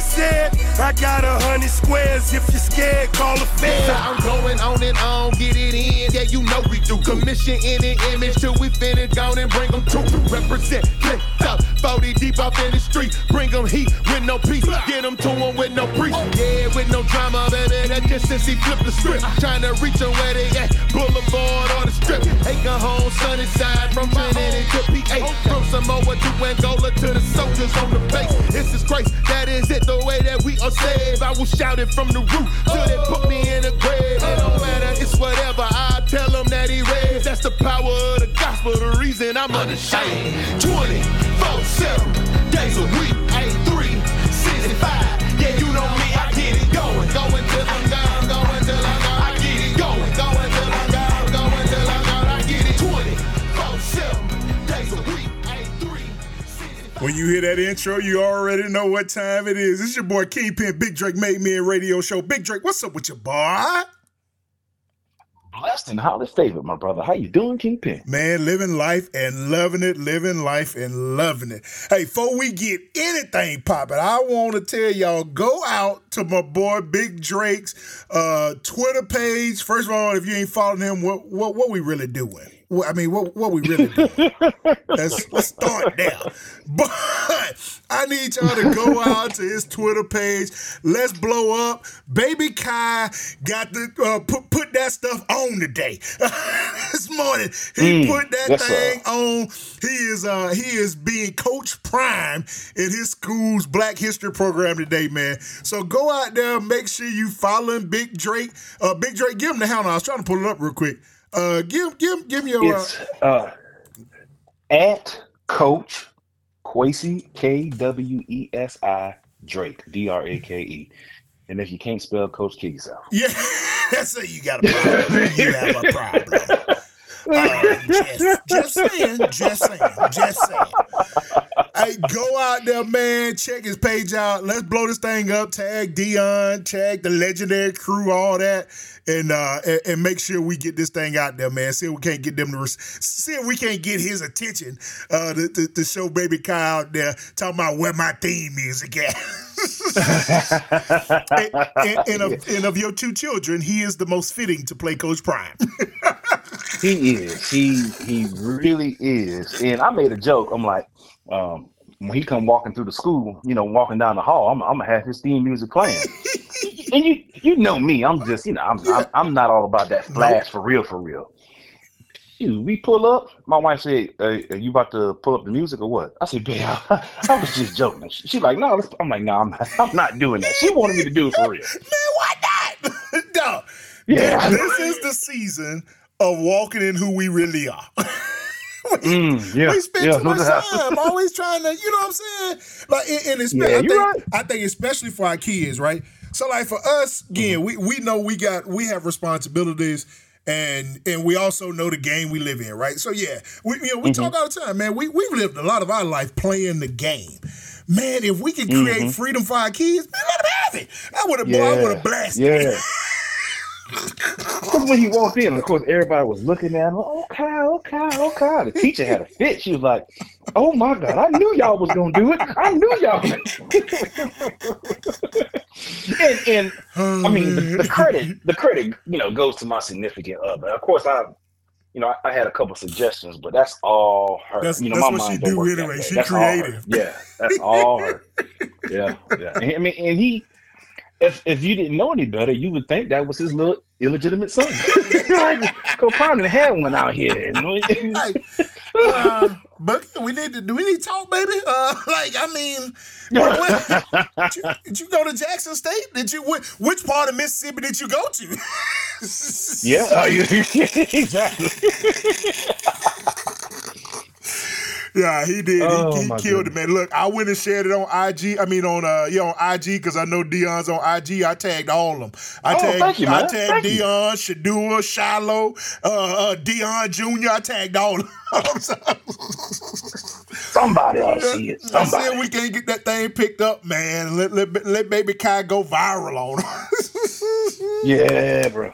I said, I got 100 squares. If you're scared, call a fed. I'm going on and on, get it in. Yeah, you know we do. Commission in an image till we finish. Gone and bring them to represent. Click up, 40 deep off in the street. Bring them heat with no peace. Get them to them with no preach. Yeah, with no drama, baby. That just since he flipped the script. Trying to reach them where they at. Boulevard on the strip. Acre home, sunny side from Trinity to PA. From Samoa to Angola to the soldiers on the base. This is Christ, that is it, the way that we are saved. I will shout it from the roof till they put me in the grave. It don't matter, it's whatever. I tell them that he raised. That's the power of the gospel, the reason I'm unashamed. 24/7 days a week, 365. Yeah, you know me, I get it going. Going till I'm gone, going till I'm gone. I get it going, going till I'm gone, going till I'm gone. I get it 24/7 days a week. When you hear that intro, you already know what time it is. It's your boy Kingpin, Big Drake, Made Men Radio Show. Big Drake, what's up with your boy? Blessed and highly favored, my brother. How you doing, Kingpin? Man, living life and loving it. Living life and loving it. Hey, before we get anything popping, I want to tell y'all, go out to my boy Big Drake's Twitter page. First of all, if you ain't following him, what we really doing? I mean, what we really do? Let's start now. But I need y'all to go out to his Twitter page. Let's blow up. Baby Kai got the put that stuff on today. This morning he put that thing on. He is being Coach Prime in his school's Black History program today, man. So go out there, make sure you following Big Drake. Big Drake, give him the hound. I was trying to pull it up real quick. Give me your. It's at Coach Kwesi, Kwesi Drake, Drake, and if you can't spell Coach, kick yourself. Yeah, that's how you got a problem. You have a problem. Just saying. Hey, go out there, man. Check his page out. Let's blow this thing up. Tag Deion, tag the legendary crew, all that, and make sure we get this thing out there, man. See if we can't get them to see if we can't get his attention to show Baby Kai out there talking about where my theme music at. And of your two children, he is the most fitting to play Coach Prime. He is. He really is. And I made a joke. I'm like, when he come walking through the school, you know, walking down the hall, I'm gonna have his theme music playing. And you know me, I'm just, you know, I'm not all about that flash for real. We pull up. My wife said, "Are you about to pull up the music or what?" I said, "Babe, I was just joking." She's like, "No." I'm like, "No, I'm not doing that." She wanted me to do it for real. Man, why not? No. Yeah. This is the season of walking in who we really are. We spend too much time always trying to, you know what I'm saying? Like, I think especially for our kids, right? So, like for us, again, we know we have responsibilities, and we also know the game we live in, right? So yeah, we talk all the time, man. We've lived a lot of our life playing the game. Man, if we could create freedom for our kids, man, let them have it. I would have blasted it. Because when he walked in, of course, everybody was looking at him. Okay. The teacher had a fit. She was like, "Oh my God, I knew y'all was gonna do it. I knew y'all." And I mean, the credit, you know, goes to my significant other. Of course, I had a couple suggestions, but that's all her. That's my what she do anyway. She's creative. Yeah, that's all her. Yeah. I mean, and he. If you didn't know any better, you would think that was his little illegitimate son. Coach Prime had one out here. But we need talk, baby. Did you go to Jackson State? Which part of Mississippi did you go to? Exactly. Yeah, he did. He killed it, man. Look, I went and shared it on IG. I mean, on IG, because I know Deion's on IG. I tagged all of them. I tagged Deion, Shadua, Shiloh, Deion Jr. I tagged all of them. Somebody ought to see it. I said we can't get that thing picked up, man. Let Baby Kai go viral on him. Yeah, bro.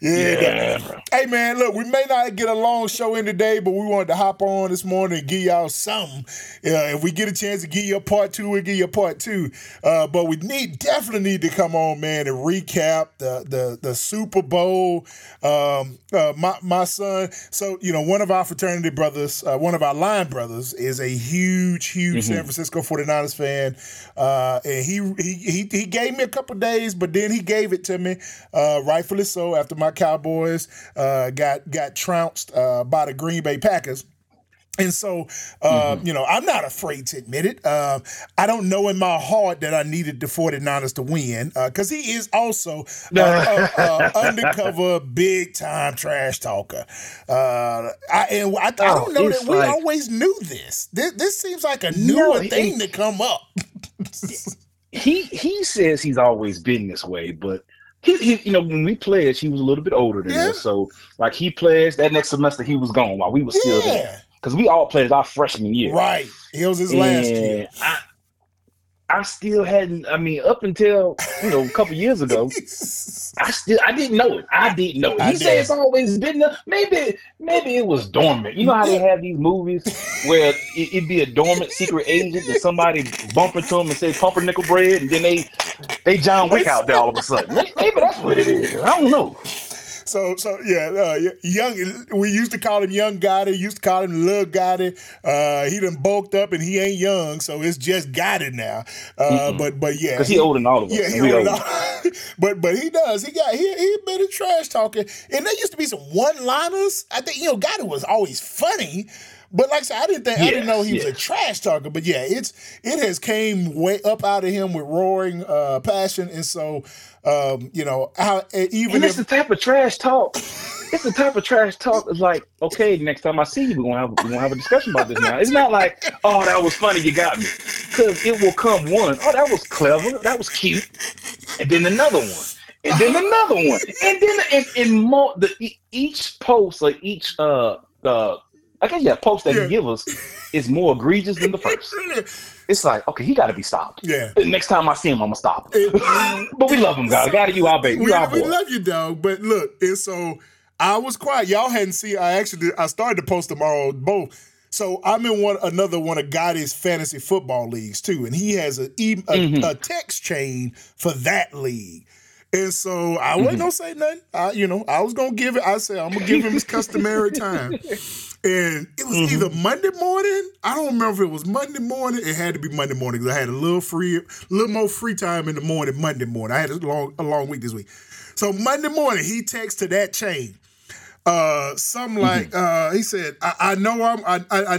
Yeah. Hey, man, look, we may not get a long show in today, but we wanted to hop on this morning and give y'all something. If we get a chance to give you a part two, we'll give you a part two. But we definitely need to come on, man, and recap the Super Bowl. My son, so, you know, one of our fraternity brothers, one of our line brothers is a huge mm-hmm. San Francisco 49ers fan. And he gave me a couple days, but then he gave it to me, rightfully so, after my Cowboys got trounced by the Green Bay Packers. And so, mm-hmm. you know, I'm not afraid to admit it. I don't know in my heart that I needed the 49ers to win because he is also an undercover, big-time trash talker. I don't know that we always knew this. This seems like a newer thing to come up. He says he's always been this way, but He, you know, when we pledged, he was a little bit older than us. So, like, he pledged that next semester he was gone while we were still there. Because we all pledged our freshman year. Right. It was his last year. I still hadn't, I mean, up until, you know, a couple years ago, I didn't know it. He said it's always been there. Maybe it was dormant. You know how they have these movies where it'd be a dormant secret agent that somebody bump into him and say pumpernickel bread, and then they John Wick out there all of a sudden. Maybe that's what it is. I don't know. So yeah, young. We used to call him Young Gotti. Used to call him Lil Gotti. He done bulked up and he ain't young, so it's just Gotti now. But yeah, because he older than all of us. Yeah, he older. But he does. He been a trash talking, and there used to be some one liners. I think Gotti was always funny. But like I said, I didn't know he was a trash talker. But yeah, it has came way up out of him with roaring passion, and so the type of trash talk. It's the type of trash talk. It's like, okay, next time I see you, we're gonna have a discussion about this now. It's not like, oh, that was funny, you got me, because it will come one. Oh, that was clever, that was cute, and then another one. And then another one, and then each post or each post that he give us is more egregious than the first. It's like, okay, he got to be stopped. Yeah. Next time I see him, I'm going to stop him. But we love him, God. Gotti, you our baby. We love you, dog. But look, and so I was quiet. Y'all hadn't seen. I started to post tomorrow both. So I'm in another one of Gotti's fantasy football leagues too, and he has a text chain for that league. And so I wasn't going to say nothing. I was going to give it. I said, I'm going to give him his customary time. And it was either Monday morning. I don't remember if it was Monday morning. It had to be Monday morning because I had a little more free time in the morning Monday morning. I had a long week this week. So Monday morning, he texts to that chain. He said, I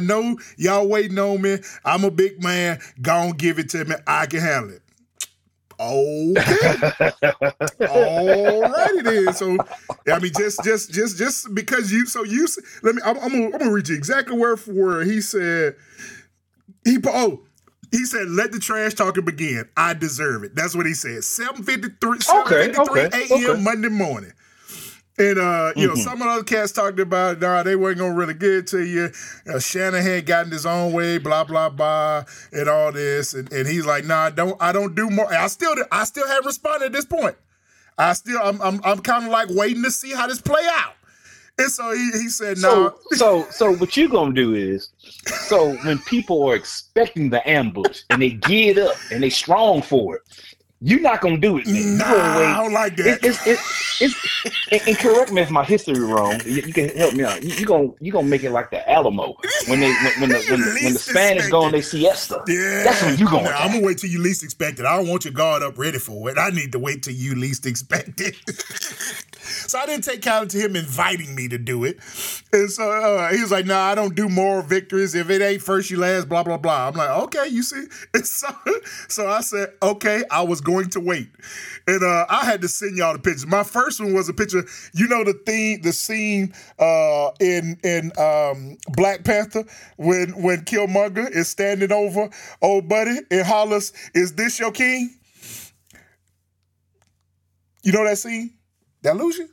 know y'all waiting on me. I'm a big man. Go give it to me. I can handle it. Okay. All right, it is. So, I mean, just because you. So you let me. I'm gonna read you exactly word for word. He said. He said, "Let the trash talking begin. I deserve it." That's what he said. 7:53 a.m. Monday morning. And, some of the other cats talked about, they weren't going to really get to you. Shanahan got in his own way, blah, blah, blah, and all this. And he's like, I don't do more. I still haven't responded at this point. I'm kind of like waiting to see how this play out. And so he said, no. So what you're going to do is, so when people are expecting the ambush and they get up and they strong for it, you're not gonna do it, man. Nah, I don't like that. And correct me if my history wrong. You can help me out. You gonna make it like the Alamo when the Spanish go on their siesta. Yeah, that's when you going. Nah, I'm gonna wait till you least expect it. I don't want your guard up ready for it. I need to wait till you least expect it. So I didn't take count to him inviting me to do it. And so he was like, I don't do moral victories. If it ain't first, you last, blah, blah, blah. I'm like, okay, you see? And so I said, okay, I was going to wait. And I had to send y'all the pictures. My first one was a picture, the scene in Black Panther when Killmonger is standing over old buddy and hollers, "Is this your king?" You know that scene? That lose you?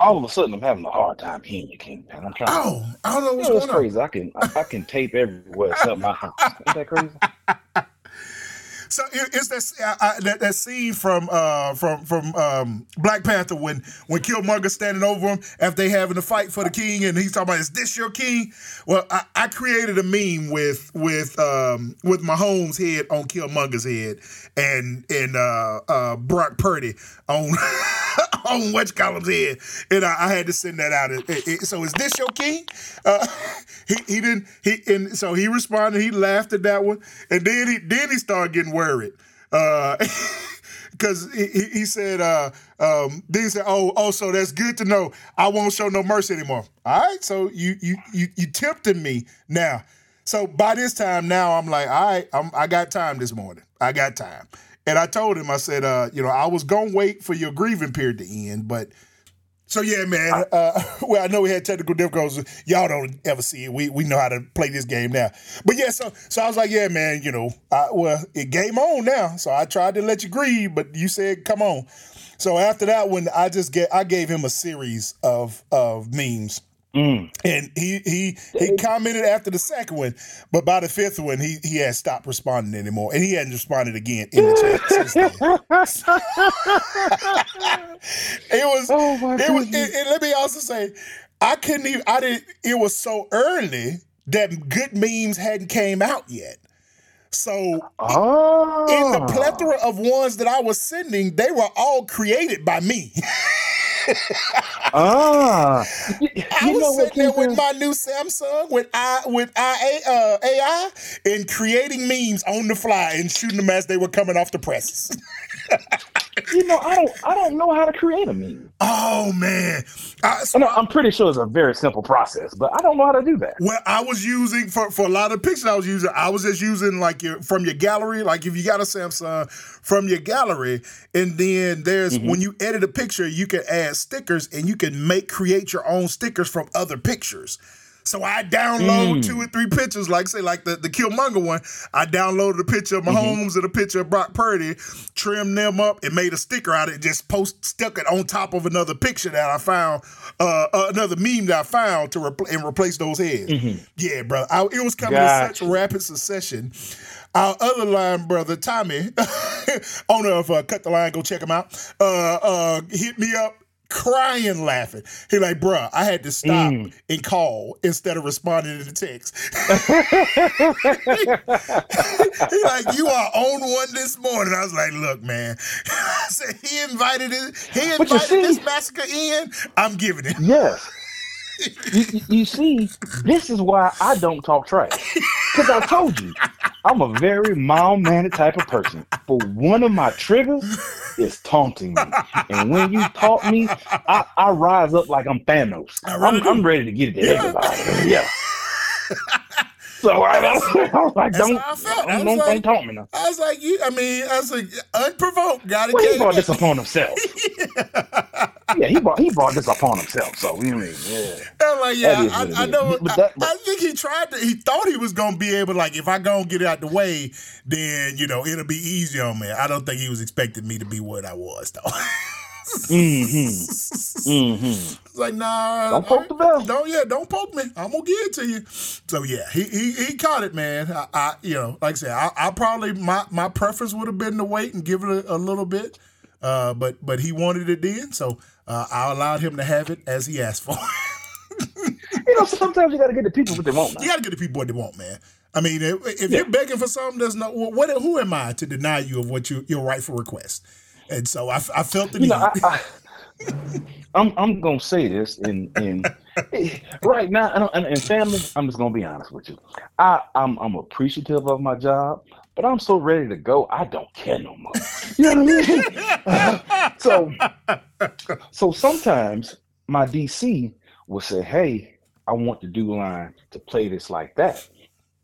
All of a sudden, I'm having a hard time hearing you, Kingpin. I'm trying. Oh, I don't know what's going on. That's crazy. I can tape everywhere except my house. Isn't that crazy? So it's that scene from Black Panther when Killmonger standing over him after they having a fight for the king, and he's talking about, is this your king? Well, I created a meme with Mahomes' head on Killmonger's head, and Brock Purdy on on West Column's head, and I had to send that out. So is this your king? He responded. He laughed at that one, and then he started getting worried because he said, then he said, "Oh, so that's good to know. I won't show no mercy anymore. All right, so you tempted me now. So by this time now, I'm like, all right, I got time this morning. I got time." And I told him, I said, I was going to wait for your grieving period to end, but... So, yeah, man, I know we had technical difficulties. Y'all don't ever see it. We know how to play this game now. But, yeah, so I was like, yeah, man, it game on now. So I tried to let you grieve, but you said, come on. So after that one, I gave him a series of memes. Mm. And he commented after the second one, but by the fifth one, he had stopped responding anymore, and he hadn't responded again in the chat since then. And let me also say, it was so early that good memes hadn't came out yet. So in the plethora of ones that I was sending, they were all created by me. I was sitting there with my new Samsung AI and creating memes on the fly and shooting them as they were coming off the presses. I don't know how to create a meme. Oh man, I'm pretty sure it's a very simple process, but I don't know how to do that. Well, I was using for a lot of pictures. I was just using like from your gallery. Like if you got a Samsung, from your gallery, and then there's when you edit a picture, you can add stickers, and you can create your own stickers from other pictures. So I download 2 or 3 pictures, like the Killmonger one. I downloaded a picture of Mahomes and a picture of Brock Purdy, trimmed them up, and made a sticker out of it. Just stuck it on top of another picture that I found, another meme that I found to replace those heads. Mm-hmm. Yeah, bro, it was coming in such rapid succession. Our other line brother, Tommy, owner of Cut the Line, go check him out. Hit me up. Crying, laughing. He like, bruh, I had to stop and call instead of responding to the text. He like, you are on one this morning. I was like, look, man. I said, he invited this massacre in. I'm giving it. Yes. You see, this is why I don't talk trash. Because I told you, I'm a very mild-mannered type of person. But one of my triggers is taunting me. And when you taunt me, I rise up like I'm Thanos. I'm ready to get it to everybody. Yeah. So I was like, don't taunt me now. I was like, unprovoked, gotta get it. He brought this upon himself. Yeah, he brought this upon himself. So you mean, yeah. I'm like, yeah, I know. I think he tried to. He thought he was gonna be able, like, if I go and get it out the way, then it'll be easy on me. I don't think he was expecting me to be what I was though. It's like, nah, don't poke the bell. Don't poke me. I'm gonna give it to you. So yeah, he caught it, man. Like I said, I probably my preference would have been to wait and give it a little bit, but he wanted it then, so I allowed him to have it as he asked for. Sometimes you gotta get the people what they want. Man. You gotta get the people what they want, man. I mean, if you're begging for something, there's no. Who am I to deny you of what your rightful request? And so I felt the need. I'm gonna say this, and right now, and family, I'm just gonna be honest with you. I'm appreciative of my job, but I'm so ready to go, I don't care no more. You know what I mean? So sometimes my DC will say, "Hey, I want the do line to play this like that,"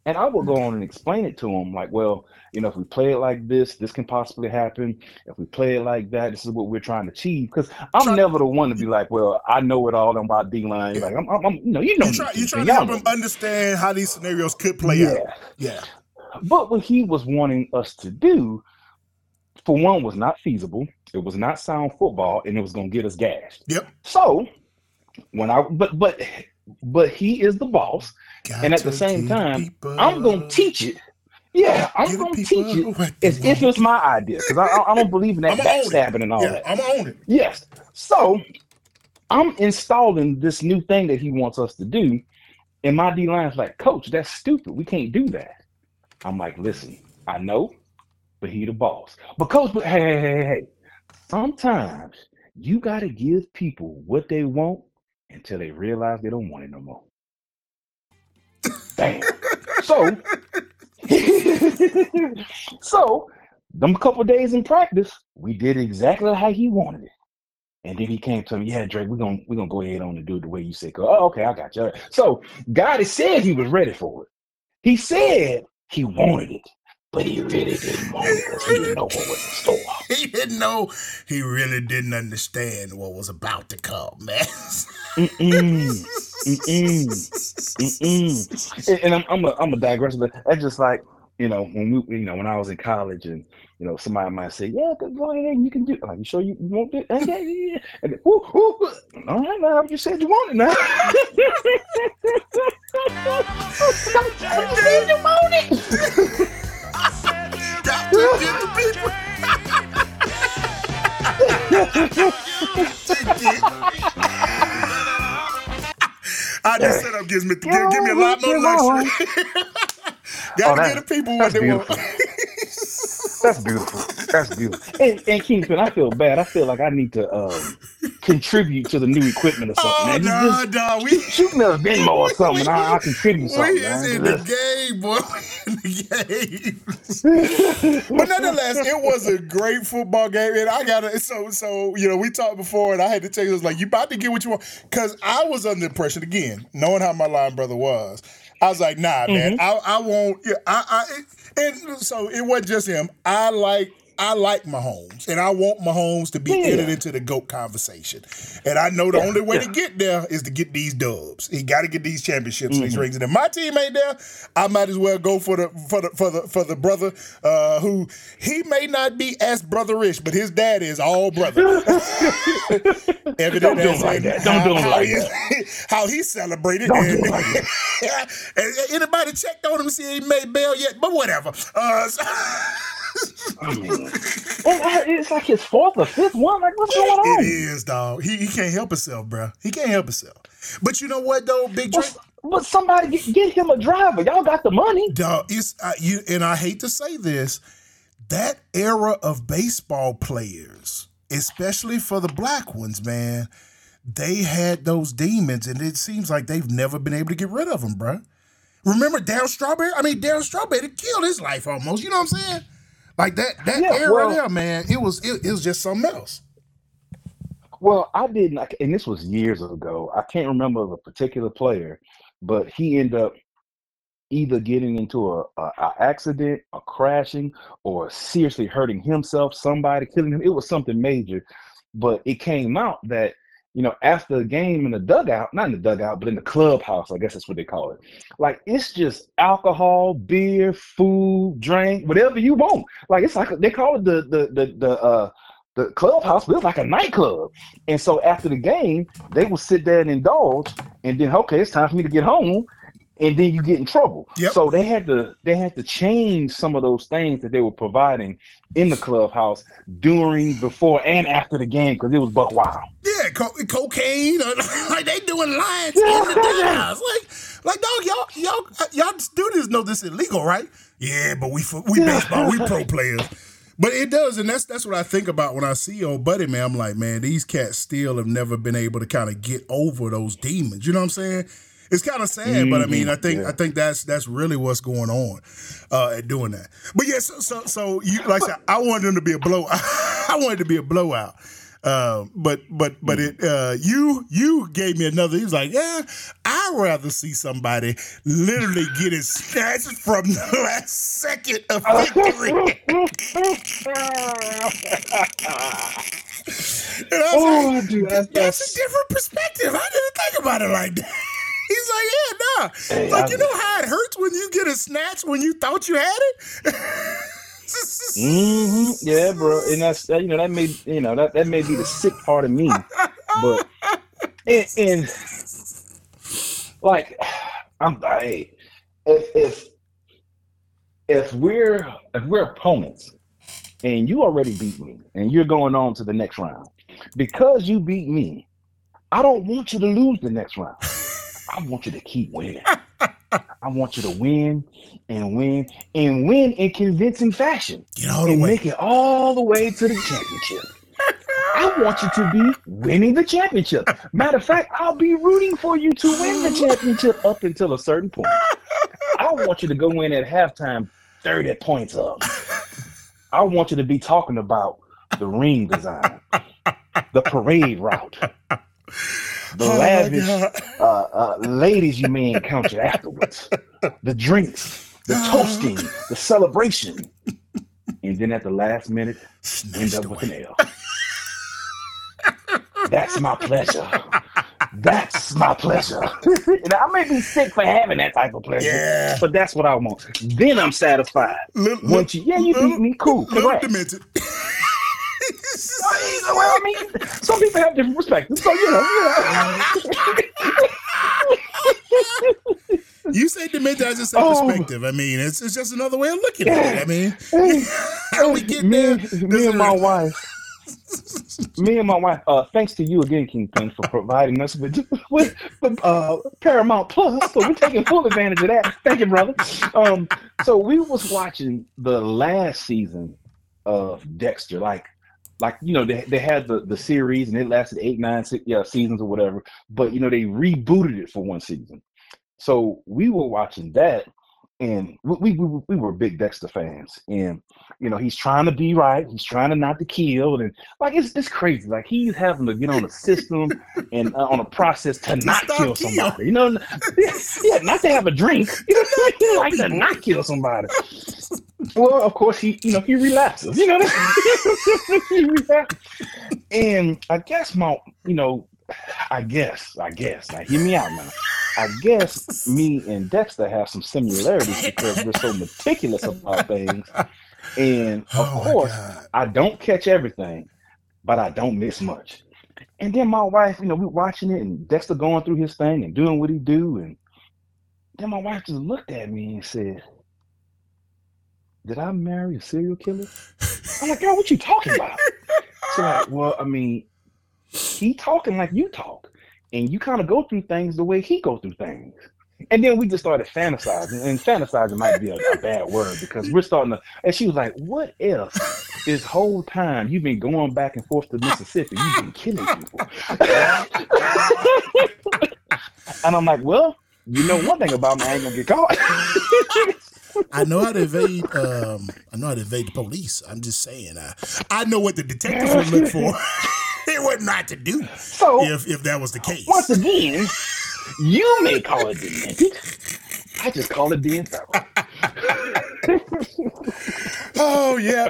and I will go on and explain it to him, like, well. If we play it like this, this can possibly happen. If we play it like that, this is what we're trying to achieve. Because I'm never the one to be like, well, I know it all about D-line. Like, you're trying to help him understand how these scenarios could play out. Yeah. But what he was wanting us to do, for one, was not feasible. It was not sound football, and it was going to get us gassed. Yep. So when but he is the boss, and at the same time, I'm going to teach it. Yeah, I'm going to teach you. It's just my idea because I don't believe in that backstabbing and all that. I'm on it. Yes. So I'm installing this new thing that he wants us to do. And my D-line is like, Coach, that's stupid. We can't do that. I'm like, listen, I know, but he the boss. But Coach, but hey. Sometimes you got to give people what they want until they realize they don't want it no more. Damn. So, them couple days in practice, we did exactly how he wanted it. And then he came to me, yeah, Drake, we're gonna go ahead on and do it the way you said. Oh, okay, I got you. So, Gotti said he was ready for it. He said he wanted it, but he really didn't want it because he didn't know what was in store. He didn't know. He really didn't understand what was about to come, man. And I'm a digress, but that's just like, you know, when I was in college and, you know, somebody might say, yeah, go ahead, you can do it. Like, you sure you won't do it? Okay, yeah. And then, all right, now you said you want it now. I said you want it. I just set up gives me a lot more luxury. Gotta give the people what they want. That's beautiful. And Kingpin, I feel bad. I feel like I need to contribute to the new equipment or something. Oh, man. Nah, we shooting a Venmo or something. I'll contribute something. We in the game, boy. But nonetheless, it was a great football game, and I got so you know, we talked before, and I had to tell you, it was like, you about to get what you want, because I was under the impression, again, knowing how my line brother was. I was like, nah, man, I won't. Yeah, and so it wasn't just him. I like Mahomes, and I want Mahomes to be entered into the GOAT conversation. And I know the only way to get there is to get these dubs. He got to get these championships, and these rings. And if my team ain't there, I might as well go for the brother who he may not be as brotherish, but his dad is all brother. Don't do him like that. How he celebrated. And anybody checked on him, see he made bail yet? But whatever. I mean, it's like his fourth or fifth one. Like, what's going on? It is, dog. He can't help himself, bro. He can't help himself. But you know what, though, Big Drake? But somebody get him a driver. Y'all got the money, dog. And I hate to say this, that era of baseball players, especially for the black ones, man, they had those demons, and it seems like they've never been able to get rid of them, bro. Remember Darryl Strawberry? I mean, Darryl Strawberry killed his life almost. You know what I'm saying? Like that era there, man, it was just something else. Well, and this was years ago. I can't remember the particular player, but he ended up either getting into a accident, or crashing, or seriously hurting himself, somebody killing him. It was something major, but it came out that, you know, after the game in the dugout, not in the dugout, but in the clubhouse, I guess that's what they call it. Like, it's just alcohol, beer, food, drink, whatever you want. Like, it's like they call it the clubhouse, but it's like a nightclub. And so after the game, they will sit there and indulge, and then, okay, it's time for me to get home, and then you get in trouble. Yep. So they had to change some of those things that they were providing in the clubhouse during, before, and after the game, because it was buck wild. Yeah, cocaine, like they doing lines in the doghouse. Like dog, y'all students know this is illegal, right? Yeah, but we baseball, we pro players. But it does, and that's what I think about when I see old buddy, man. I'm like, man, these cats still have never been able to kind of get over those demons. You know what I'm saying? It's kind of sad, but I mean, I think that's really what's going on at doing that. But yeah, so you, like I said, I wanted them to be a blowout. I wanted it to be a blowout. But it you gave me another. He was like, yeah, I'd rather see somebody literally get it snatched from the last second of victory. That's a different perspective. I didn't think about it like that. He's like, yeah, nah. Hey, like, you know how it hurts when you get a snatch when you thought you had it? Yeah, bro. And that may be the sick part of me. But and like, I'm like, if if we're opponents and you already beat me and you're going on to the next round, because you beat me, I don't want you to lose the next round. I want you to keep winning. I want you to win in convincing fashion. Get all the way. Make it all the way to the championship. I want you to be winning the championship. Matter of fact, I'll be rooting for you to win the championship up until a certain point. I want you to go in at halftime 30 points up. I want you to be talking about the ring design, the parade route, the lavish ladies you may encounter afterwards, the drinks, the toasting, the celebration, and then at the last minute, end up with an L. That's my pleasure. That's my pleasure. And I may be sick for having that type of pleasure, but that's what I want. Then I'm satisfied. You beat me, cool. Correct. Well, I mean, some people have different perspectives, so you know. You say demented as just a perspective. I mean, it's just another way of looking at it. I mean, how we get there? Me and my wife, thanks to you again, Kingpin, for providing us with Paramount Plus. So we're taking full advantage of that. Thank you, brother. So we was watching the last season of Dexter, like you know, they had the series and it lasted 8, 9, 6 seasons or whatever. But you know, they rebooted it for one season. So we were watching that, and we were big Dexter fans. And you know, he's trying to be right. He's trying to not to kill, and like it's crazy. Like he's having to get on a system and on a process to not kill somebody. You know, not to have a drink. You know, like to not kill somebody. Well, of course, he relapses. You know, he relapses. And I guess I guess. Now, hear me out now. I guess me and Dexter have some similarities because we're so meticulous about things. And of course, I don't catch everything, but I don't miss much. And then my wife, you know, we're watching it and Dexter going through his thing and doing what he do. And then my wife just looked at me and said, "Did I marry a serial killer?" I'm like, "Girl, what you talking about?" She's like, "Well, I mean, he talking like you talk. And you kind of go through things the way he go through things." And then we just started fantasizing. And fantasizing might be a bad word because we're starting to... And she was like, "What if this whole time you've been going back and forth to Mississippi, you've been killing people?" And I'm like, "Well, you know one thing about me, I ain't going to get caught." I know how to evade. I know how to evade the police. I'm just saying. I know what the detectives would look for. They would not to do. So, if that was the case. Once again, you may call it demented. I just call it being thorough. Oh yeah.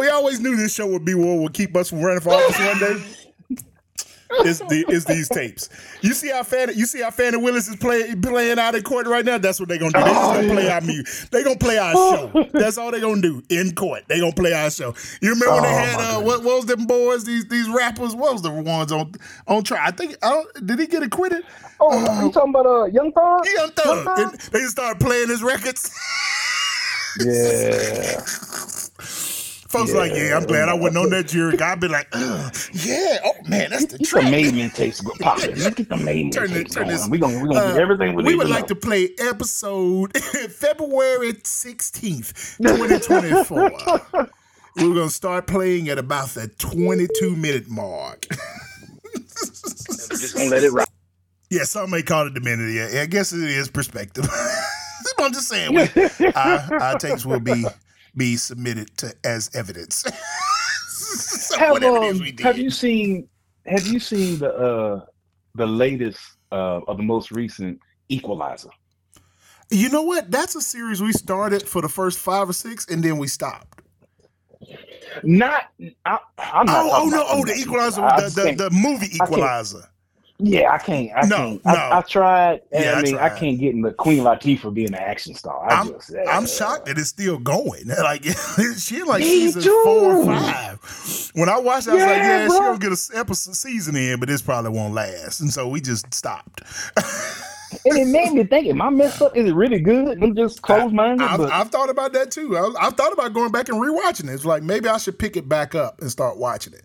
We always knew this show would be what would keep us from running for office one day. It's these tapes. You see how Fanny Willis is playing out in court right now? That's what they're going to do. They're going to play our music. They're going to play our show. That's all they're going to do in court. They're going to play our show. You remember when they had, what was them boys, these rappers? What was the ones on trial? Did he get acquitted? Oh, you talking about Young Thug? Young Thug. They just started playing his records. Yeah. Folks are like, "I'm glad I wasn't on that jury." I'd be like, that's the track. The Made Men tapes go popping. Look at the Made Men tapes going on. We're going to do everything we need. We would like to play episode February 16th, 2024. We're going to start playing at about the 22-minute mark. Just going to let it ride. Yeah, some may call it demented. Yeah, I guess it is perspective. I'm just saying, our takes will be submitted to as evidence. So have you seen the latest of the most recent Equalizer? You know what? That's a series we started for the first 5 or 6, and then we stopped. The Equalizer, the movie Equalizer. I tried. I can't get in the Queen Latifah being an action star. I'm shocked that it's still going. Like she like season 4 or 5. When I watched, I was like, she don't get an episode season in, but this probably won't last. And so we just stopped. And it made me think, am I messed up? Is it really good? I'm just closed-minded. I've thought about that too. I've thought about going back and rewatching it. It's like, maybe I should pick it back up and start watching it.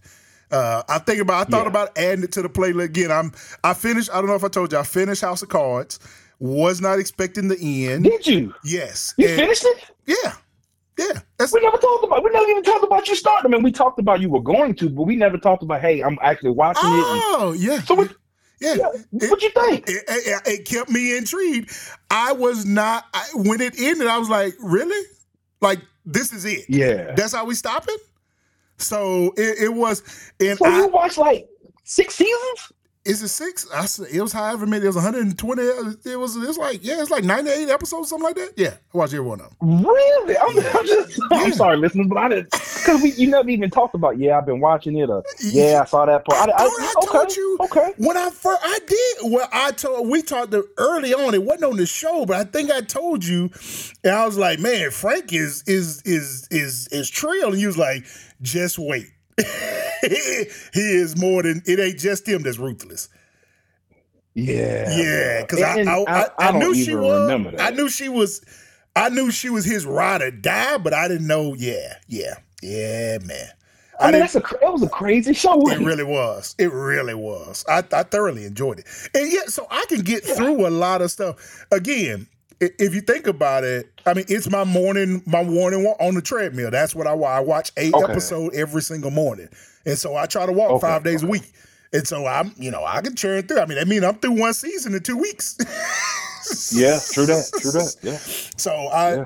I thought about adding it to the playlist again. I finished. I don't know if I told you. I finished House of Cards. Was not expecting the end. Did you? Yes. You finished it? Yeah. Yeah. We never even talked about you starting. I mean, we talked about you were going to, but we never talked about, hey, I'm actually watching it. Oh, yeah. So what? Yeah, what'd you think? It kept me intrigued. When it ended, I was like, really? Like, this is it? Yeah. That's how we stop it? So it was. And so you watched like 6 seasons? Is it 6? It was however many. It was 120. It's like 98 episodes, something like that. Yeah, I watched every one of them. Really? I'm sorry, listeners, but I didn't, because you never even talked about. Yeah, I've been watching it. I saw that part. I told you. When I first, I did. Well, we talked early on. It wasn't on the show, but I think I told you, and I was like, man, Frank is trill, and you was like, just wait. He is more than it ain't just him that's ruthless. Yeah, yeah. Because I knew she was his ride or die, but I didn't know. Yeah, man. That was a crazy show. It really was. It really was. I thoroughly enjoyed it, and yeah. So I can get through a lot of stuff. Again, if you think about it, I mean, it's my morning walk on the treadmill. That's what I watch 8 episodes every single morning. And so I try to walk 5 days a week. And so I can churn through. I mean, I'm through one season in 2 weeks. Yeah, true that. Yeah. So I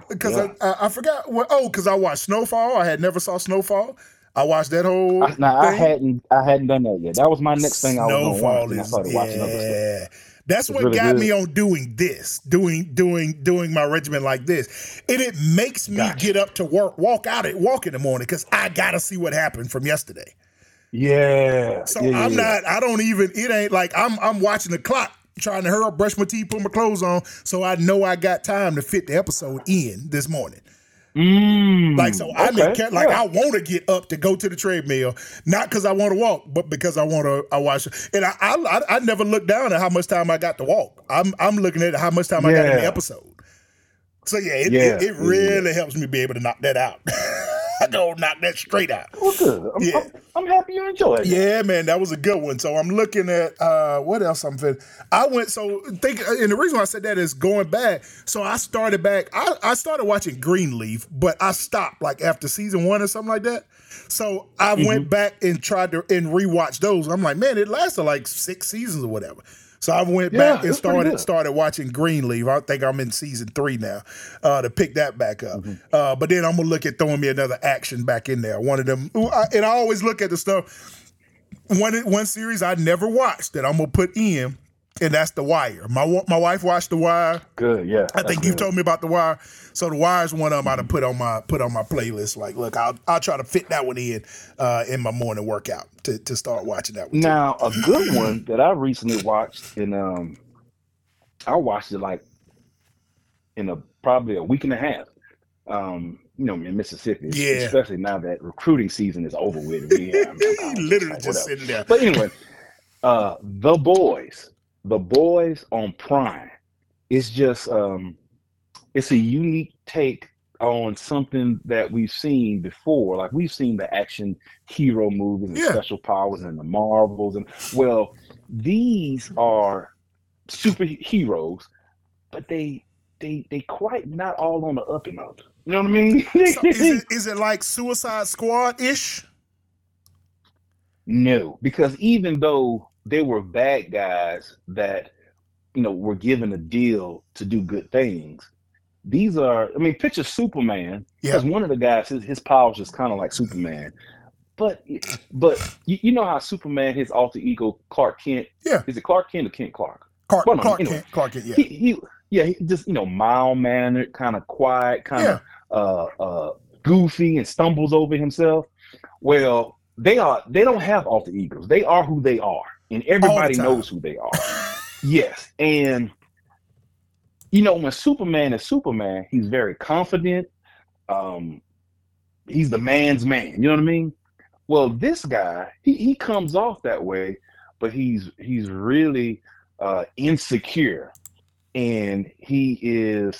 forgot what. Oh, because I watched Snowfall. I had never saw Snowfall. I watched that whole. Thing. I hadn't done that yet. That was my next thing. Snowfall I started watching other stuff. That's what really got me on doing this, doing my regimen like this. And it makes me get up to work, walk in the morning, because I got to see what happened from yesterday. Yeah. So I'm watching the clock, trying to hurry up, brush my teeth, put my clothes on, so I know I got time to fit the episode in this morning. I want to get up to go to the treadmill, not because I want to walk, but because I watch. And I never look down at how much time I got to walk. I'm looking at how much time I got in the episode. So it really helps me be able to knock that out. I go knock that straight out. Well, good. I'm happy you enjoyed it. Yeah, man, that was a good one. So I'm looking at what else I'm feeling. And the reason why I said that is going back. So I started back. I started watching Greenleaf, but I stopped like after season 1 or something like that. So I went back and tried to rewatch those. I'm like, man, it lasted like 6 seasons or whatever. So I went back and started watching Greenleaf. I think I'm in season 3 now to pick that back up. Mm-hmm. But then I'm going to look at throwing me another action back in there. One of them. And I always look at the stuff. One series I never watched that I'm going to put in, and that's The Wire. My wife watched The Wire. Good, yeah. I think you told me about The Wire. So The Wire is one of them I done put on my playlist. Like, look, I'll try to fit that one in my morning workout to start watching that one. Now, a good one that I recently watched, and I watched it like in probably a week and a half. In Mississippi, especially now that recruiting season is over with. Yeah, I'm literally just sitting there. But anyway, The Boys. The Boys on Prime. It's just it's a unique take on something that we've seen before. Like, we've seen the action hero movies and special powers and the Marvels, and well, these are superheroes, but they quite not all on the up and up. You know what I mean? So is it like Suicide Squad-ish? No, because even though they were bad guys that, were given a deal to do good things. These are, picture Superman, because one of the guys, his powers is kind of like Superman. But you know how Superman, his alter ego, Clark Kent. Yeah. Is it Clark Kent or Kent Clark? Clark Kent, yeah. He just, mild-mannered, kind of quiet, kind of goofy, and stumbles over himself. Well, they don't have alter egos. They are who they are. And everybody knows who they are. Yes. And, when Superman is Superman, he's very confident. He's the man's man. You know what I mean? Well, this guy, he comes off that way, but he's really insecure. and he is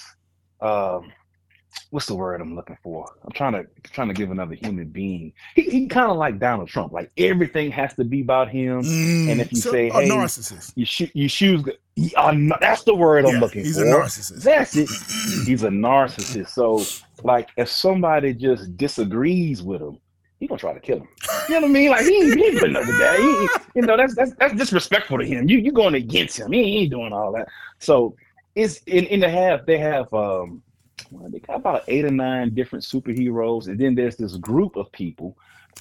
what's the word I'm looking for? I'm trying to give another human being. He kind of like Donald Trump. Like everything has to be about him. And if you say, "Hey, narcissist," that's the word I'm looking for. He's a narcissist. That's it. He's a narcissist. So, like, if somebody just disagrees with him, he gonna try to kill him. You know what I mean? Like he ain't putting up with that. You know, that's disrespectful to him. You going against him. He ain't doing all that. So it's they have they got about 8 or 9 different superheroes, and then there's this group of people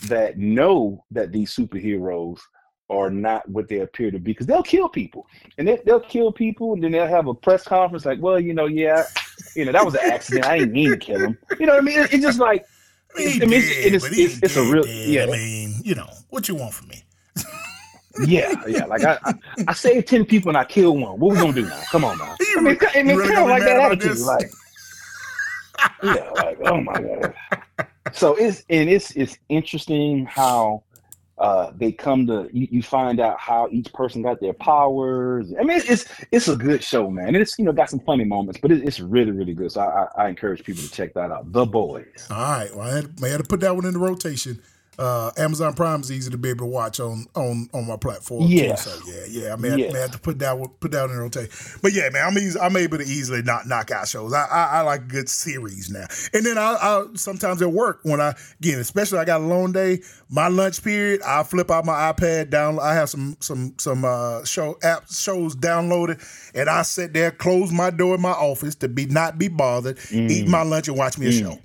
that know that these superheroes are not what they appear to be, because they'll kill people, and they'll kill people, and then they'll have a press conference like, well, that was an accident. I didn't mean to kill him. You know what I mean? It's just like, it's a real, yeah. I mean, what you want from me? Yeah. Like I saved 10 people and I killed one. What we gonna do now? Come on now. I mean, kind of like that attitude, like. Yeah, like, oh my God. So it's interesting how they come to you find out how each person got their powers. I mean, it's a good show, man. It's got some funny moments, but it's really, really good. So I encourage people to check that out. The Boys. All right. Well, I had to put that one in the rotation. Amazon Prime is easy to be able to watch on my platform. Yeah, too, so yeah. I have to put that in the rotation. But yeah, man, I'm able to easily knock out shows. I like good series now. And then I sometimes at work especially I got a long day, my lunch period, I flip out my iPad, download. I have some shows downloaded, and I sit there, close my door in my office to not be bothered, eat my lunch, and watch me a show.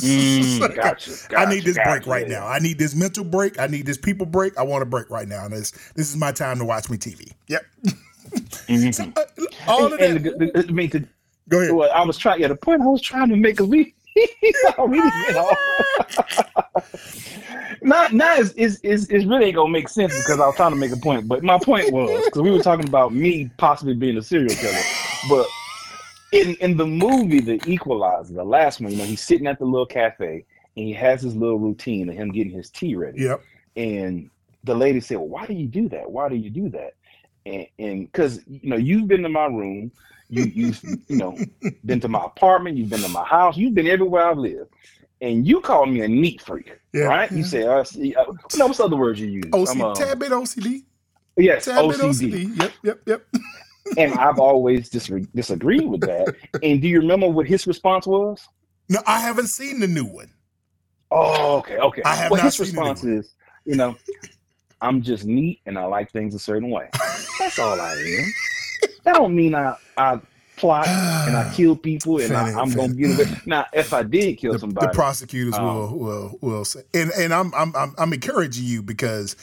Gotcha, I need this break right now. I need this mental break. I need this people break. I want a break right now. And this is my time to watch me TV. Yep. Mm-hmm. So, all of that. Go ahead. Well, the point I was trying to make is it really ain't gonna make sense because I was trying to make a point. But my point was, because we were talking about me possibly being a serial killer, but. In the movie, The Equalizer, the last one, he's sitting at the little cafe and he has his little routine of him getting his tea ready. Yep. And the lady said, well, why do you do that? Why do you do that? And because, you've been to my room, you've been to my apartment, you've been to my house, you've been everywhere I've lived. And you call me a neat freak, right? You say, what's the other words you use? Tad bit OCD. Yes, OCD. Yep. And I've always disagreed with that. And do you remember what his response was? No, I haven't seen the new one. Oh, okay. I have not seen the new one. His response is, I'm just neat and I like things a certain way. That's all I am. That don't mean I plot and I kill people and I'm going to get away. Now, if I did kill somebody, the prosecutors will say. And I'm encouraging you because.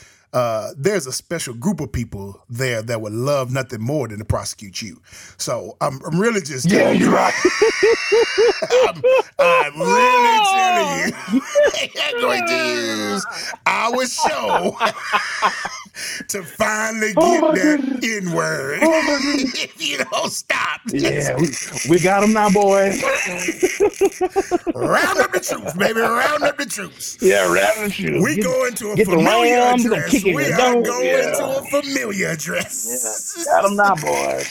There's a special group of people there that would love nothing more than to prosecute you. So I'm really just telling you. Right. I'm really telling you. I'm going to use our show to finally get that N-word. Oh if you don't stop. Yeah, we got them now, boys. Round up the troops, baby. Round up the troops. Yeah, round up the troops. We're going to a familiar address. We are going to a familiar address. Yeah. Got them now, boys.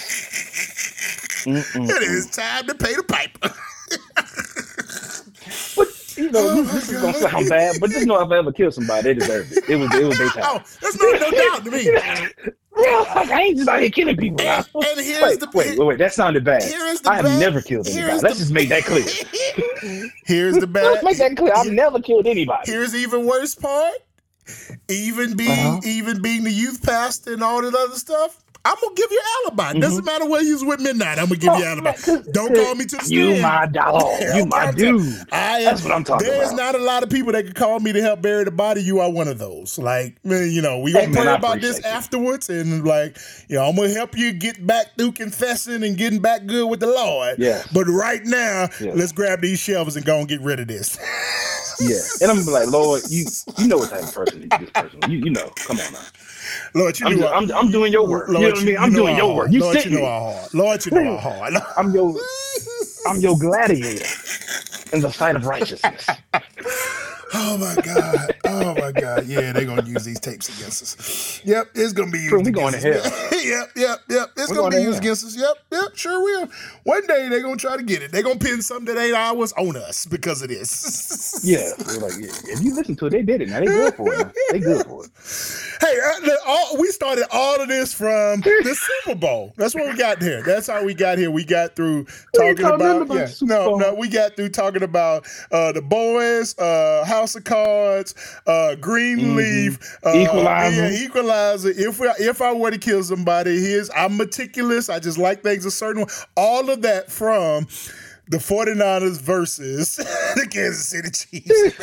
It is time to pay the piper. This is gonna sound bad, but just know if I ever kill somebody, they deserve it. It was their time. Oh, there's no doubt to me. Like, I ain't just out here killing people. And here's wait, that sounded bad. I have never killed anybody. Let's just make that clear. Here's the bad. Let's make that clear. I've never killed anybody. Here's the even worse part. Even being the youth pastor and all that other stuff. I'm going to give you an alibi. Mm-hmm. Doesn't matter where you was with midnight. I'm going to give you an alibi. Don't call me to the studio. You my dog. You my dude. That's what I'm talking about. There's not a lot of people that can call me to help bury the body. You are one of those. Like, we going to pray about this afterwards. And I'm going to help you get back through confessing and getting back good with the Lord. Yeah. But right now, let's grab these shelves and go and get rid of this. Yeah. And I'm going to be like, Lord, you know what type of person this person is. You know. Come on now. Lord, I'm doing your work. Lord, I'm doing your work. Lord, you know our heart. I'm your gladiator in the fight of righteousness. Oh my God. Yeah, they're gonna use these tapes against us. Yep, it's gonna be. We're going to hell. Yep. It's going to be used against us. Yep, sure will. One day they're going to try to get it. They're going to pin something that 8 hours on us because of this. Yeah. Like, if you listen to it, they did it. Now they good for it. They good for it. Hey, we started all of this from the Super Bowl. That's what we got here. That's how we got here. We got through talking about we got through talking about The Boys, House of Cards, Greenleaf, Equalizer. Yeah, Equalizer. If I were to kill somebody, I'm meticulous. I just like things a certain way. All of that from the 49ers versus the Kansas City Chiefs.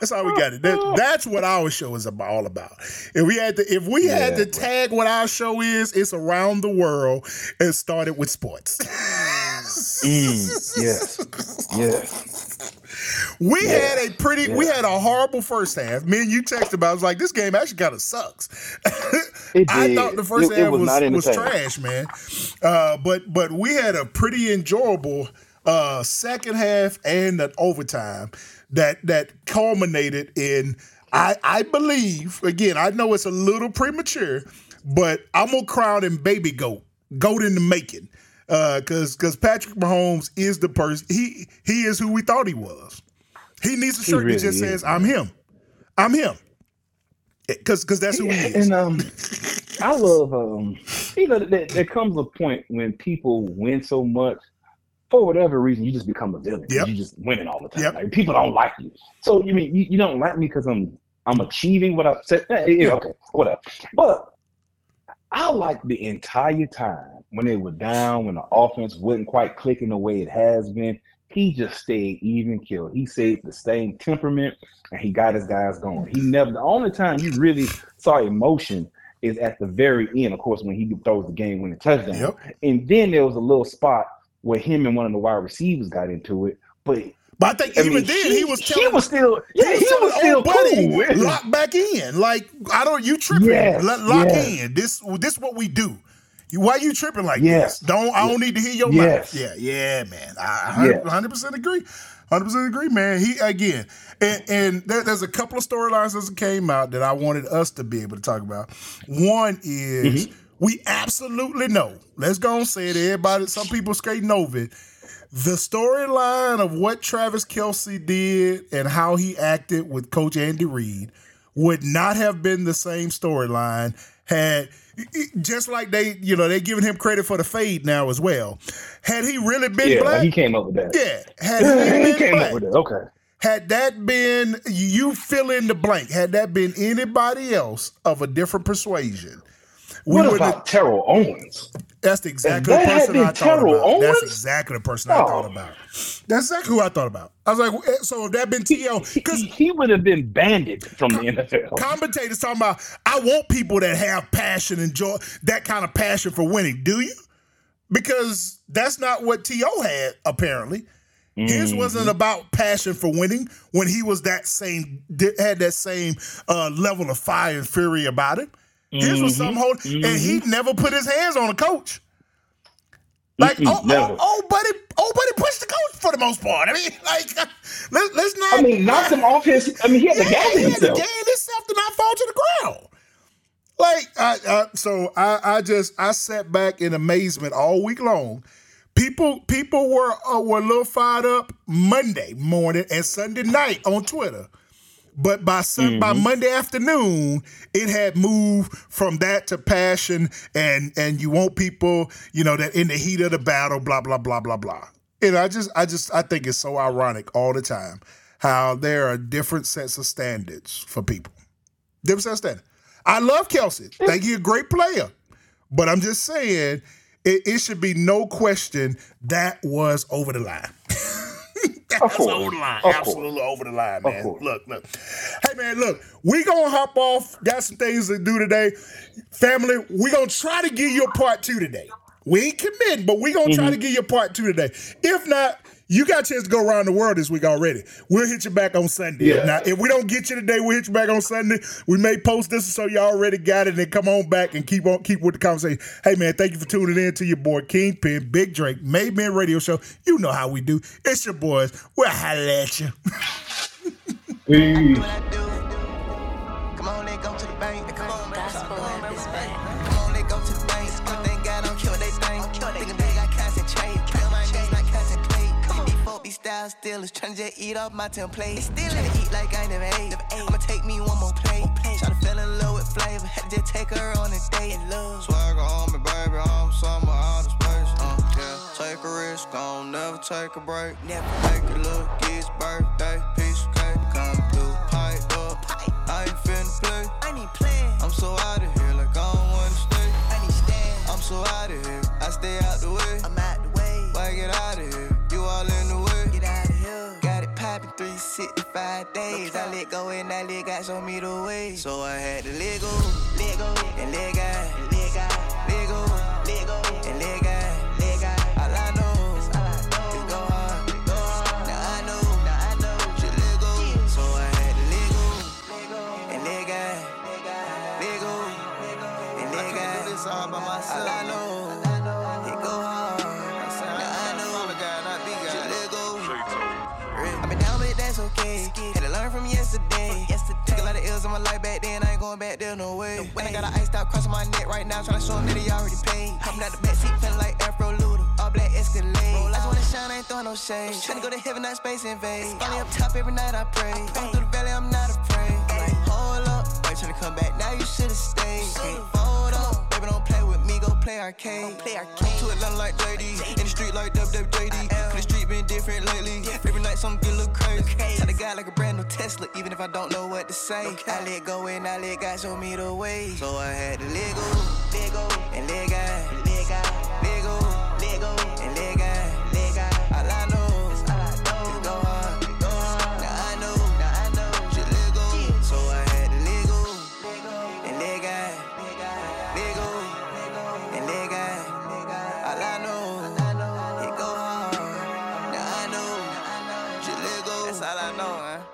That's how we got it. That's what our show is all about. If we had to tag what our show is, it's around the world and started with sports. We had a horrible first half. Me and you texted about it. I was like, this game actually kind of sucks. I thought the first half was trash, man. But we had a pretty enjoyable second half and an overtime that culminated in, I believe, again, I know it's a little premature, but I'm going to crown him baby goat. Goat in the making. Because Patrick Mahomes is the person. He is who we thought he was. He needs a shirt that just says, I'm him. Because that's who he is. And I love, there comes a point when people win so much, for whatever reason, you just become a villain. Yep. You just winning all the time. Yep. Like, people don't like you. So, you mean, you don't like me because I'm achieving what I said? Yeah, okay, whatever. But I liked the entire time when they were down, when the offense wasn't quite clicking the way it has been. He just stayed even killed. He stayed the same temperament, and he got his guys going. The only time you really saw emotion is at the very end, of course, when he throws the game-winning touchdown. Yep. And then there was a little spot where him and one of the wide receivers got into it. But I think he was still cool. Lock back in. Like, you tripping. Yes, lock in. This what we do. Why you tripping like this? I don't need to hear your mouth. Yeah, man. I 100% agree. 100% agree, man. He, again, and there's a couple of storylines that came out that I wanted us to be able to talk about. One is we absolutely know. Let's go and say it. Everybody, some people skating over it. The storyline of what Travis Kelce did and how he acted with Coach Andy Reid would not have been the same storyline had just like they giving him credit for the fade now as well. Had he really been black? Like he came up with that. Yeah. Had he been black. Okay. Had that been, you fill in the blank, had that been anybody else of a different persuasion. What about Terrell Owens? That's exactly the person I thought about. That's exactly the person I thought about. That's exactly who I thought about. I was like, so if that been T.O. He would have been banded from the NFL. Commentators talking about, I want people that have passion and joy, that kind of passion for winning. Do you? Because that's not what T.O. had, apparently. His wasn't about passion for winning when he was had that same level of fire and fury about it. His was something holding, and he never put his hands on a coach. Like, buddy pushed the coach for the most part. I mean, like, let's not. I mean, knocked him off his. I mean, he had to gather himself. He had to gather himself to not fall to the ground. Like, I sat back in amazement all week long. People were a little fired up Monday morning and Sunday night on Twitter. But by Monday afternoon, it had moved from that to passion and you want people, that in the heat of the battle, blah, blah, blah, blah, blah. And I think it's so ironic all the time how there are different sets of standards for people. Different sets of standards. I love Kelce. Think he's a great player. But I'm just saying it should be no question that was over the line. That's over the line. Absolutely over the line, man. Look. Hey, man, look. We going to hop off. Got some things to do today. Family, we going to try to give you a part two today. We ain't committing, but we going to try to give you a part two today. If not, you got a chance to go around the world this week already. We'll hit you back on Sunday. Yeah. Now, if we don't get you today, we'll hit you back on Sunday. We may post this so you already got it, and come on back and keep with the conversation. Hey, man, thank you for tuning in to your boy Kingpin, Big Drake, Made Men Radio Show. You know how we do. It's your boys. We'll holler at you. Hey. I do what I do. Come on, then go to the bank. Come on, man. child stealers, tryna just eat up my template. They tryna eat like I never ate. I'ma take me one more plate. Tryna fell in love with flavor, had to just take her on a date. Swagger on me, baby, I'm somewhere out of space. Yeah, take a risk, don't never take a break. Never make it look, it's birthday, piece of cake. Come through, pipe up, I ain't finna play. I need plans. I'm so out of here, like I don't wanna stay. I need stands. I'm so out of here, I stay out the way. I'm out the way. Why get out of here? You all in the way. Get out of here. Got it poppin' 365 days. I let go and I let God show me the way. So I had to let go, and let God. My life back then, I ain't going back there, no way. When I got an ice stop crossing my neck right now, tryna show them that he already paid. Hopping out the backseat, feeling like Afro Luda, all black Escalade. I just wanna shine, I ain't throwing no shade. Tryna go to heaven, not space invade. Only up top every night I pray. Going through the valley, I'm not afraid. Like, hold up, why you tryna come back? Now you should've stayed. Fold up, baby, don't play with me, go play arcade. Come to Atlanta like JD, in the street like WWJD. The street been different lately. Every night something get a little crazy. Tell the guy like a brand new Tesla, even if I don't know what to say. I let go and I let God show me the way. So I had to let go, and let God.